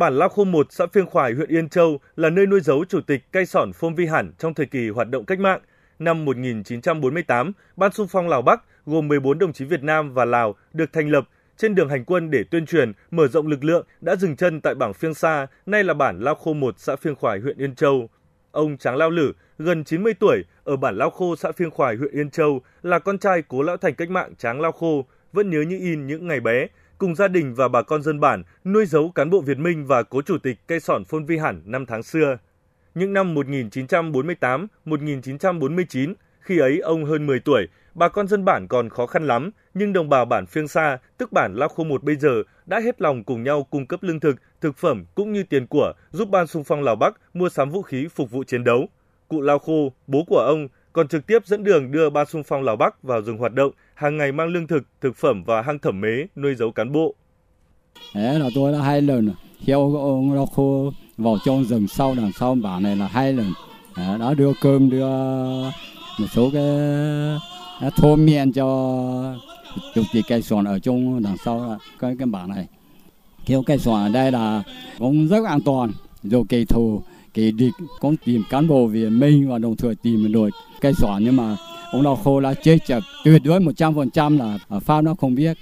Bản Lao Khô 1, xã Phiêng Khoài, huyện Yên Châu là nơi nuôi giấu chủ tịch Kaysone Phomvihane trong thời kỳ hoạt động cách mạng. Năm 1948, Ban Xung phong Lào Bắc gồm 14 đồng chí Việt Nam và Lào được thành lập trên đường hành quân để tuyên truyền, mở rộng lực lượng đã dừng chân tại bản Phiêng Sa, nay là bản Lao Khô 1, xã Phiêng Khoài, huyện Yên Châu. Ông Tráng Lao Lử, gần 90 tuổi, ở bản Lao Khô, xã Phiêng Khoài, huyện Yên Châu là con trai cố lão thành cách mạng Tráng Lao Khô, vẫn nhớ như in những ngày bé, cùng gia đình và bà con dân bản nuôi giấu cán bộ Việt Minh và cố chủ tịch Kaysone Phomvihane năm tháng xưa. Những năm 1948, 1949, khi ấy ông hơn 10 tuổi, bà con dân bản còn khó khăn lắm, nhưng đồng bào bản Phiêng Sa, tức bản Lao Khô 1 bây giờ đã hết lòng cùng nhau cung cấp lương thực, thực phẩm cũng như tiền của giúp Ban Xung phong Lào Bắc mua sắm vũ khí phục vụ chiến đấu. Cụ Lao Khô, bố của ông, còn trực tiếp dẫn đường đưa Ban Xung phong Lào Bắc vào rừng hoạt động, hàng ngày mang lương thực, thực phẩm và hang thẩm mế nuôi giấu cán bộ. Đấy là tôi đã 2 lần theo ông Lao Khô vào trong rừng sau đằng sau bản này là 2 lần đã đưa cơm, đưa một số cái thô miệng cho chủ tịch Kaysone ở trong đằng sau cái bản này. Theo Kaysone ở đây là cũng rất an toàn, dù kỳ thù kỳ địch cũng tìm cán bộ Việt Minh và đồng thời tìm được Kaysone, nhưng mà ông Lao Khô đã chế chập tuyệt đối 100% là Pháp nó không biết.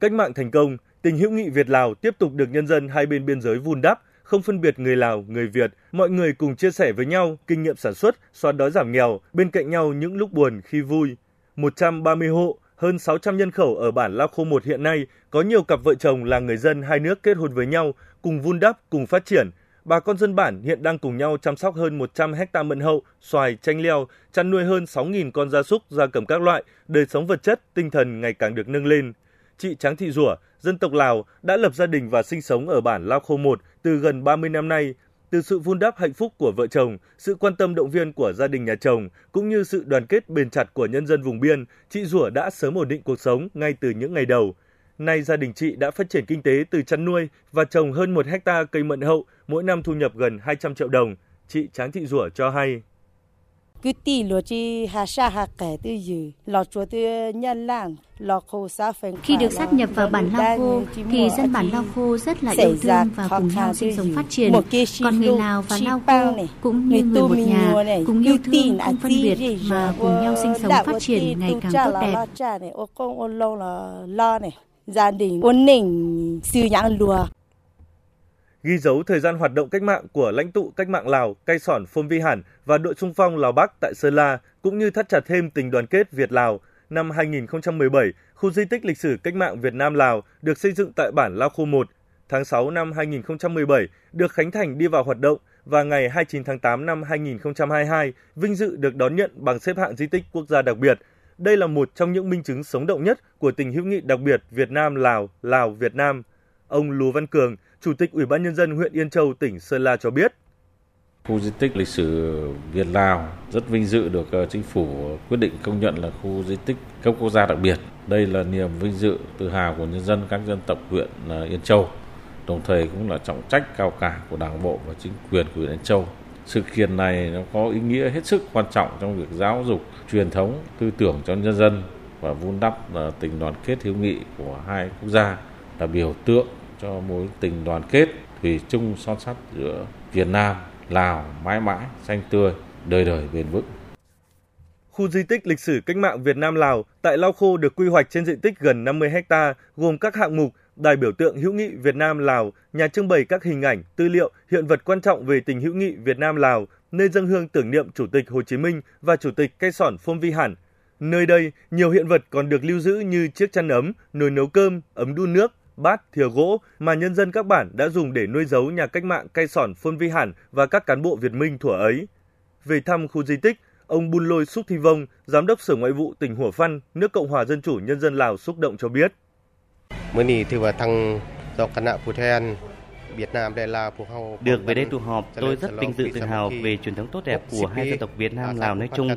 Cách mạng thành công, tình hữu nghị Việt Lào tiếp tục được nhân dân hai bên biên giới vun đắp, không phân biệt người Lào, người Việt, mọi người cùng chia sẻ với nhau kinh nghiệm sản xuất, xóa đói giảm nghèo, bên cạnh nhau những lúc buồn khi vui. 130 hộ, hơn 600 nhân khẩu ở bản Lao Khô 1 hiện nay có nhiều cặp vợ chồng là người dân hai nước kết hôn với nhau, cùng vun đắp, cùng phát triển. Bà con dân bản hiện đang cùng nhau chăm sóc hơn 100 hectare mận hậu, xoài, chanh leo, chăn nuôi hơn 6.000 con gia súc, gia cầm các loại, đời sống vật chất, tinh thần ngày càng được nâng lên. Chị Tráng Thị Rũa, dân tộc Lào, đã lập gia đình và sinh sống ở bản Lao Khô 1 từ gần 30 năm nay. Từ sự vun đắp hạnh phúc của vợ chồng, sự quan tâm động viên của gia đình nhà chồng, cũng như sự đoàn kết bền chặt của nhân dân vùng biên, chị Rũa đã sớm ổn định cuộc sống ngay từ những ngày đầu. Nay gia đình chị đã phát triển kinh tế từ chăn nuôi và trồng hơn 1 hectare cây mận hậu, mỗi năm thu nhập gần 200 triệu đồng. Chị Tráng Thị Rũa cho hay. Cứ tí lúa chi hà sa hà kẻ tư dư, lọ chúa tư nhân làng, lọ khô xã phèn. Khi được sáp nhập vào bản Lao Khô, thì dân bản Lao Khô rất là yêu thương và cùng nhau sinh sống phát triển. Còn người Lào và Lao Khô cũng như người một nhà, cùng yêu thương, không phân biệt mà cùng nhau sinh sống phát triển ngày càng tốt đẹp. Gia đình ổn định, siêu nhãn lùa. Ghi dấu thời gian hoạt động cách mạng của lãnh tụ cách mạng Lào Kaysone Phomvihane và đội xung phong Lào Bắc tại Sơn La cũng như thắt chặt thêm tình đoàn kết Việt-Lào. Năm 2017, khu di tích lịch sử cách mạng Việt Nam-Lào được xây dựng tại bản Lao Khô 1. Tháng 6 năm 2017 được khánh thành đi vào hoạt động và ngày 29 tháng 8 năm 2022 vinh dự được đón nhận bằng xếp hạng di tích quốc gia đặc biệt. Đây là một trong những minh chứng sống động nhất của tình hữu nghị đặc biệt Việt Nam-Lào, Lào-Việt Nam. Ông Lù Văn Cường, Chủ tịch Ủy ban Nhân dân huyện Yên Châu, tỉnh Sơn La cho biết. Khu di tích lịch sử Việt Lào rất vinh dự được Chính phủ quyết định công nhận là khu di tích cấp quốc gia đặc biệt. Đây là niềm vinh dự tự hào của nhân dân các dân tộc huyện Yên Châu, đồng thời cũng là trọng trách cao cả của Đảng bộ và chính quyền của huyện Yên Châu. Sự kiện này nó có ý nghĩa hết sức quan trọng trong việc giáo dục truyền thống tư tưởng cho nhân dân và vun đắp tình đoàn kết hữu nghị của hai quốc gia, là biểu tượng cho mối tình đoàn kết thủy chung son sắt giữa Việt Nam, Lào mãi mãi xanh tươi, đời đời bền vững. Khu di tích lịch sử cách mạng Việt Nam Lào tại Lao Khô được quy hoạch trên diện tích gần 50 ha, gồm các hạng mục đài biểu tượng hữu nghị Việt Nam Lào, nhà trưng bày các hình ảnh, tư liệu, hiện vật quan trọng về tình hữu nghị Việt Nam Lào, nơi dâng hương tưởng niệm Chủ tịch Hồ Chí Minh và Chủ tịch Kaysone Phomvihane. Nơi đây, nhiều hiện vật còn được lưu giữ như chiếc chăn ấm, nồi nấu cơm, ấm đun nước, bát, thìa gỗ mà nhân dân các bản đã dùng để nuôi giấu nhà cách mạng Kaysone Phomvihane và các cán bộ Việt Minh thuở ấy. Về thăm khu di tích, ông Bun Lôi Súc Thi Vông, Giám đốc Sở Ngoại vụ tỉnh Hủa Phăn, nước Cộng hòa Dân chủ Nhân dân Lào xúc động cho biết. Được về đây tụ họp, tôi rất vinh dự tự hào về truyền thống tốt đẹp của hai dân tộc Việt Nam Lào nói chung,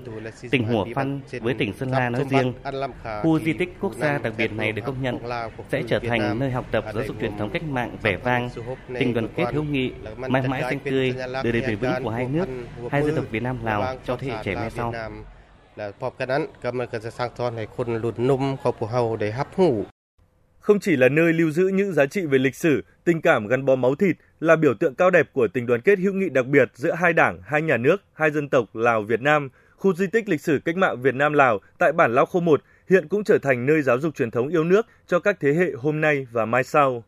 tỉnh Hủa Phăn với tỉnh Sơn La nói riêng. Khu di tích quốc gia đặc biệt này được công nhận sẽ trở thành nơi học tập giáo dục truyền thống cách mạng vẻ vang, tình đoàn kết hữu nghị mãi mãi xanh tươi, đời đời bền vững của hai nước, hai dân tộc Việt Nam Lào cho thế hệ trẻ mai sau. Là không chỉ là nơi lưu giữ những giá trị về lịch sử, tình cảm gắn bó máu thịt, là biểu tượng cao đẹp của tình đoàn kết hữu nghị đặc biệt giữa hai đảng, hai nhà nước, hai dân tộc Lào-Việt Nam, khu di tích lịch sử cách mạng Việt Nam-Lào tại bản Lao Khô 1 hiện cũng trở thành nơi giáo dục truyền thống yêu nước cho các thế hệ hôm nay và mai sau.